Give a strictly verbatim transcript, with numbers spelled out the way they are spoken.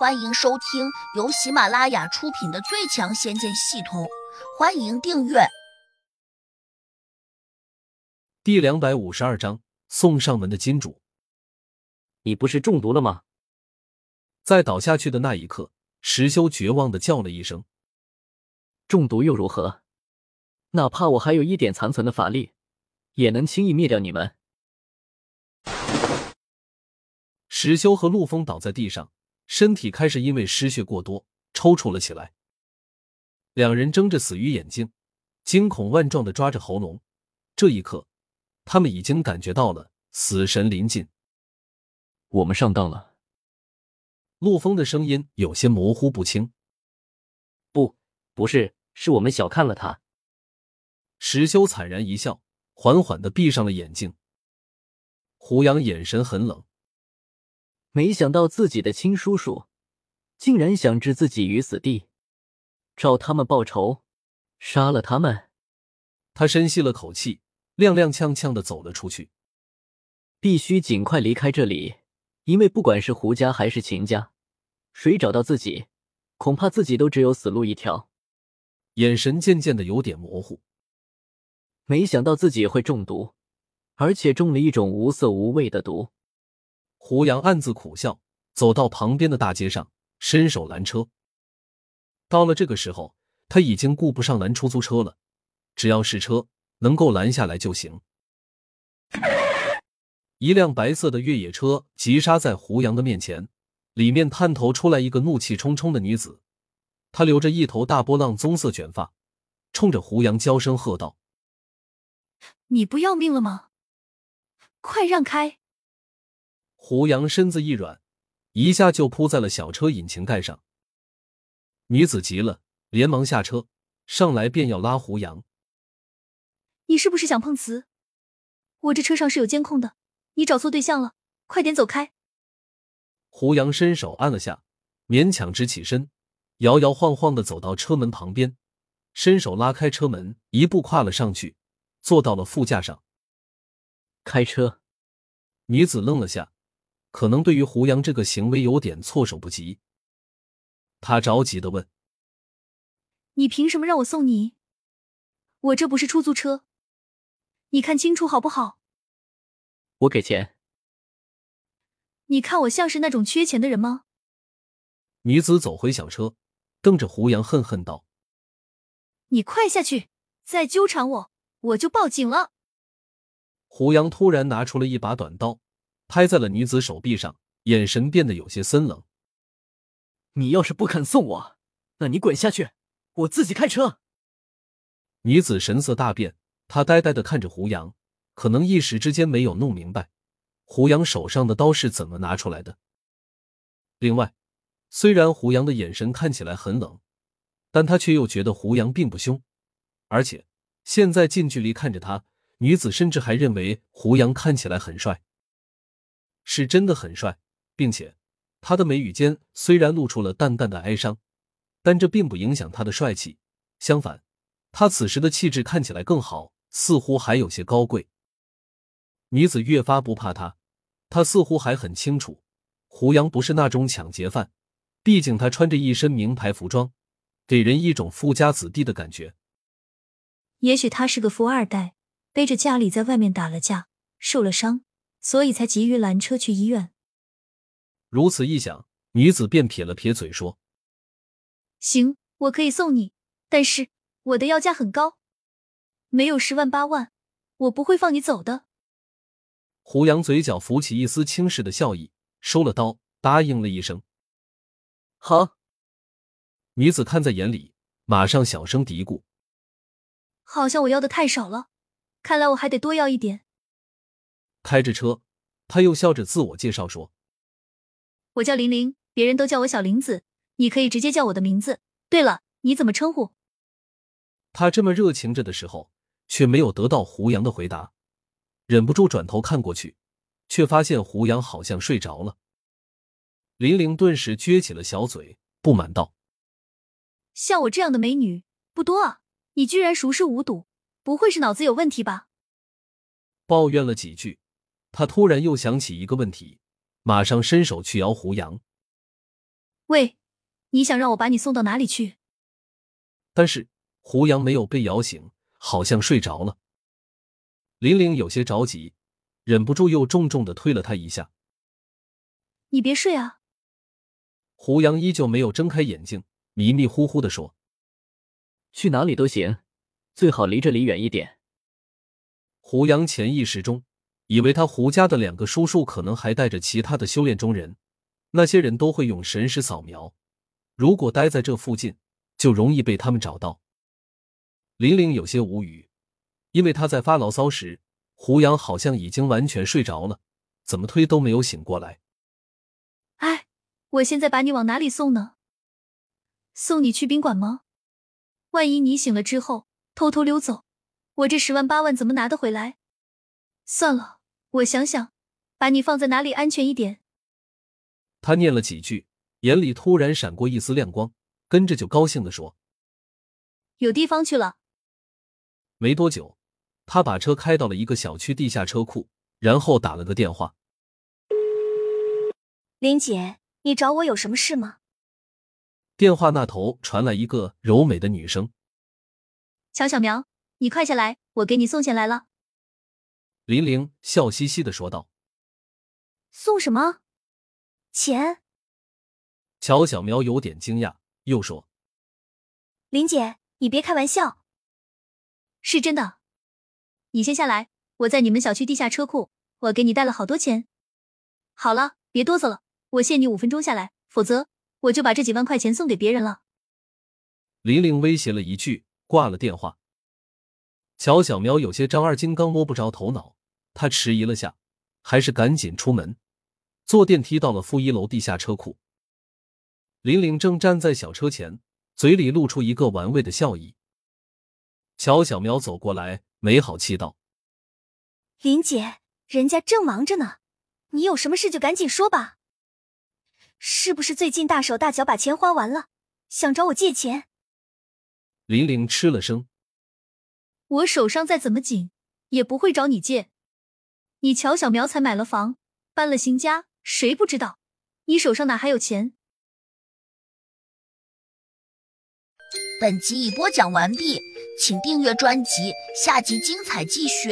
欢迎收听由喜马拉雅出品的《最强仙剑系统》，欢迎订阅。第二百五十二章，送上门的金主。你不是中毒了吗？在倒下去的那一刻，石修绝望地叫了一声。中毒又如何？哪怕我还有一点残存的法力，也能轻易灭掉你们。石修和陆风倒在地上，身体开始因为失血过多抽搐了起来，两人睁着死鱼眼睛，惊恐万状地抓着喉咙。这一刻，他们已经感觉到了死神临近。我们上当了。陆风的声音有些模糊不清。不，不是，是我们小看了他。石修惨然一笑，缓缓地闭上了眼睛。胡杨眼神很冷。没想到自己的亲叔叔竟然想置自己于死地，找他们报仇，杀了他们。他深吸了口气，踉踉跄跄地走了出去。必须尽快离开这里，因为不管是胡家还是秦家，谁找到自己，恐怕自己都只有死路一条。眼神渐渐地有点模糊。没想到自己会中毒，而且中了一种无色无味的毒。胡杨暗自苦笑，走到旁边的大街上，伸手拦车。到了这个时候，他已经顾不上拦出租车了，只要是车能够拦下来就行。一辆白色的越野车急刹在胡杨的面前，里面探头出来一个怒气冲冲的女子，她留着一头大波浪棕色卷发，冲着胡杨娇声喝道：“你不要命了吗？快让开！”胡杨身子一软，一下就扑在了小车引擎盖上。女子急了，连忙下车，上来便要拉胡杨。你是不是想碰瓷？我这车上是有监控的，你找错对象了，快点走开。胡杨伸手按了下，勉强直起身，摇摇晃晃地走到车门旁边，伸手拉开车门，一步跨了上去，坐到了副驾上。开车。女子愣了下，可能对于胡杨这个行为有点措手不及，他着急地问：“你凭什么让我送你？我这不是出租车，你看清楚好不好？”“我给钱。”“你看我像是那种缺钱的人吗？”女子走回小车，瞪着胡杨恨恨道：“你快下去，再纠缠我，我就报警了。”胡杨突然拿出了一把短刀，拍在了女子手臂上，眼神变得有些森冷。“你要是不肯送我，那你滚下去，我自己开车。”女子神色大变，她呆呆地看着胡杨，可能一时之间没有弄明白胡杨手上的刀是怎么拿出来的。另外，虽然胡杨的眼神看起来很冷，但她却又觉得胡杨并不凶，而且现在近距离看着他，女子甚至还认为胡杨看起来很帅。是真的很帅，并且他的眉宇间虽然露出了淡淡的哀伤，但这并不影响他的帅气，相反，他此时的气质看起来更好，似乎还有些高贵。女子越发不怕他，他似乎还很清楚胡杨不是那种抢劫犯，毕竟他穿着一身名牌服装，给人一种富家子弟的感觉。也许他是个富二代，背着家里在外面打了架，受了伤，所以才急于拦车去医院。如此一想，女子便撇了撇嘴说：“行，我可以送你，但是我的要价很高，没有十万八万，我不会放你走的。”胡杨嘴角浮起一丝轻视的笑意，收了刀，答应了一声：“好。”女子看在眼里，马上小声嘀咕：“好像我要的太少了，看来我还得多要一点。”开着车，他又笑着自我介绍说：“我叫玲玲，别人都叫我小玲子，你可以直接叫我的名字。对了，你怎么称呼？”他这么热情着的时候，却没有得到胡杨的回答，忍不住转头看过去，却发现胡杨好像睡着了。玲玲顿时撅起了小嘴，不满道：“像我这样的美女不多啊，你居然熟视无睹，不会是脑子有问题吧？”抱怨了几句，他突然又想起一个问题，马上伸手去摇胡杨。喂，你想让我把你送到哪里去？但是胡杨没有被摇醒，好像睡着了。林玲有些着急，忍不住又重重地推了他一下。你别睡啊。胡杨依旧没有睁开眼睛，迷迷糊糊地说。去哪里都行，最好离这里远一点。胡杨潜意识中以为他胡家的两个叔叔可能还带着其他的修炼中人，那些人都会用神识扫描，如果待在这附近就容易被他们找到。林玲有些无语，因为他在发牢骚时，胡杨好像已经完全睡着了，怎么推都没有醒过来。哎，我现在把你往哪里送呢？送你去宾馆吗？万一你醒了之后偷偷溜走，我这十万八万怎么拿得回来？算了，我想想，把你放在哪里安全一点。他念了几句，眼里突然闪过一丝亮光，跟着就高兴地说：有地方去了。没多久，他把车开到了一个小区地下车库，然后打了个电话。林姐，你找我有什么事吗？电话那头传来一个柔美的女声。乔小苗，你快下来，我给你送钱来了。林玲笑嘻嘻地说道。送什么？钱？乔小苗有点惊讶，又说。林姐，你别开玩笑。是真的。你先下来，我在你们小区地下车库，我给你带了好多钱。好了，别哆嗦了，我限你五分钟下来，否则我就把这几万块钱送给别人了。林玲威胁了一句，挂了电话。乔小苗有些丈二金刚摸不着头脑，他迟疑了下，还是赶紧出门，坐电梯到了负一楼地下车库。林玲正站在小车前，嘴里露出一个玩味的笑意。乔小苗走过来，没好气道：林姐，人家正忙着呢，你有什么事就赶紧说吧。是不是最近大手大脚把钱花完了，想找我借钱？林玲吃了声。我手上再怎么紧，也不会找你借。你乔小苗才买了房，搬了新家，谁不知道？你手上哪还有钱？本集已播讲完毕，请订阅专辑，下集精彩继续。